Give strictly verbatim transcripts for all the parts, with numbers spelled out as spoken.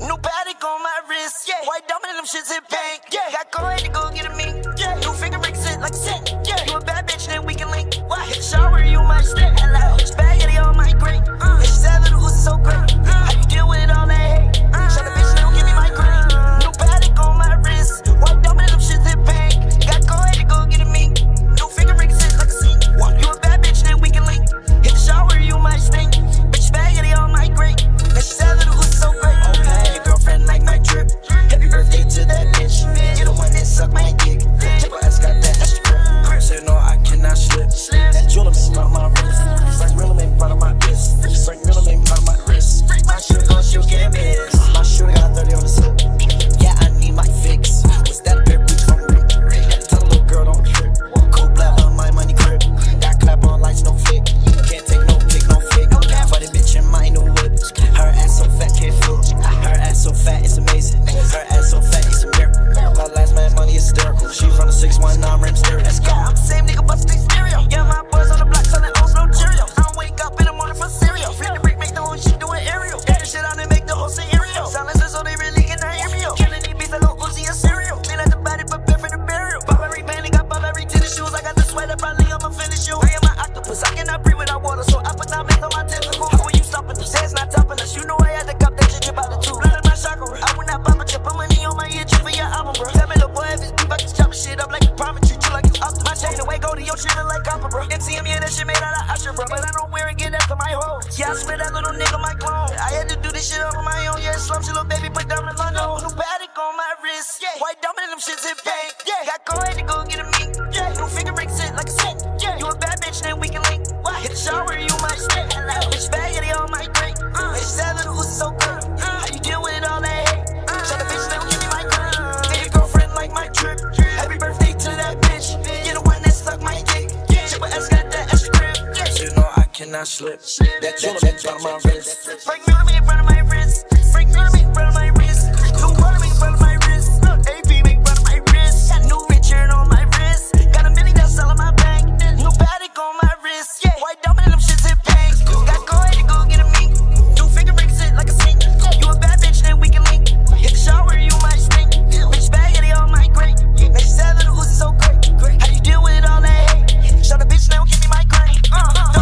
New Patek on my wrist, yeah. White diamond in them shits hit bank, yeah. Got coin to go get a me, yeah. New finger rings it like a cent, yeah. You a bad bitch, then we can link. Why? Shower, you my step. Hello, spaghetti on my grape. Uh, it's that little Uzi so great. How you deal with it all that hate? Uh, Shut the bitch, now give me my grape. New Patek on my wrist, white diamond in them shits hit bank. Got coin to go get a me, new finger rings it like a cent. You a bad bitch, then we can link. Hit the shower, you my stink. Bitch, spaghetti on my grape. It's that little Uzi so great. Yeah, I swear that little nigga my clone. I had to do this shit up on my own. Yeah, slump shit, little baby, put down in London. New Patek on my wrist, yeah. White diamond in them shits hit bank, yeah. Got coin to go get a me, yeah. New finger rings it like a cent, yeah. You a bad bitch, then we can link. Why? Hit the shower, you my step. Bitch, spaghetti on my drink. Uh, it's that little Uzi so good. Uh, how you deal with it all that hate? Uh, Shut the bitch, then give me my grip. Get your girlfriend like my trip. Happy birthday to that bitch. You're the one that sucked my dick. Triple S got that extra grip. You know I cannot slip. That you on my wrist. Frank Miller make fun of my wrist. Frank Miller make fun of my wrist. New Carter make fun of my wrist. A P make fun of my wrist. Got new Richard on my wrist. Got a million that's all in my bank. New Patek on my wrist. Yeah, white diamond in them shits hit bank. Got coin to go get a me. New finger rings it like a sink. You a bad bitch, then we can link. Hit the shower, you might stink. Bitch, spaghetti on my grape. Now she said little Uzi so great. How you deal with it all that hate? Show the bitch, now give me my grape. Uh. Got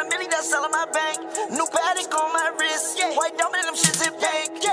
a million that's all in my bank. New Patek on my wrist. White diamond in them shits hit bank.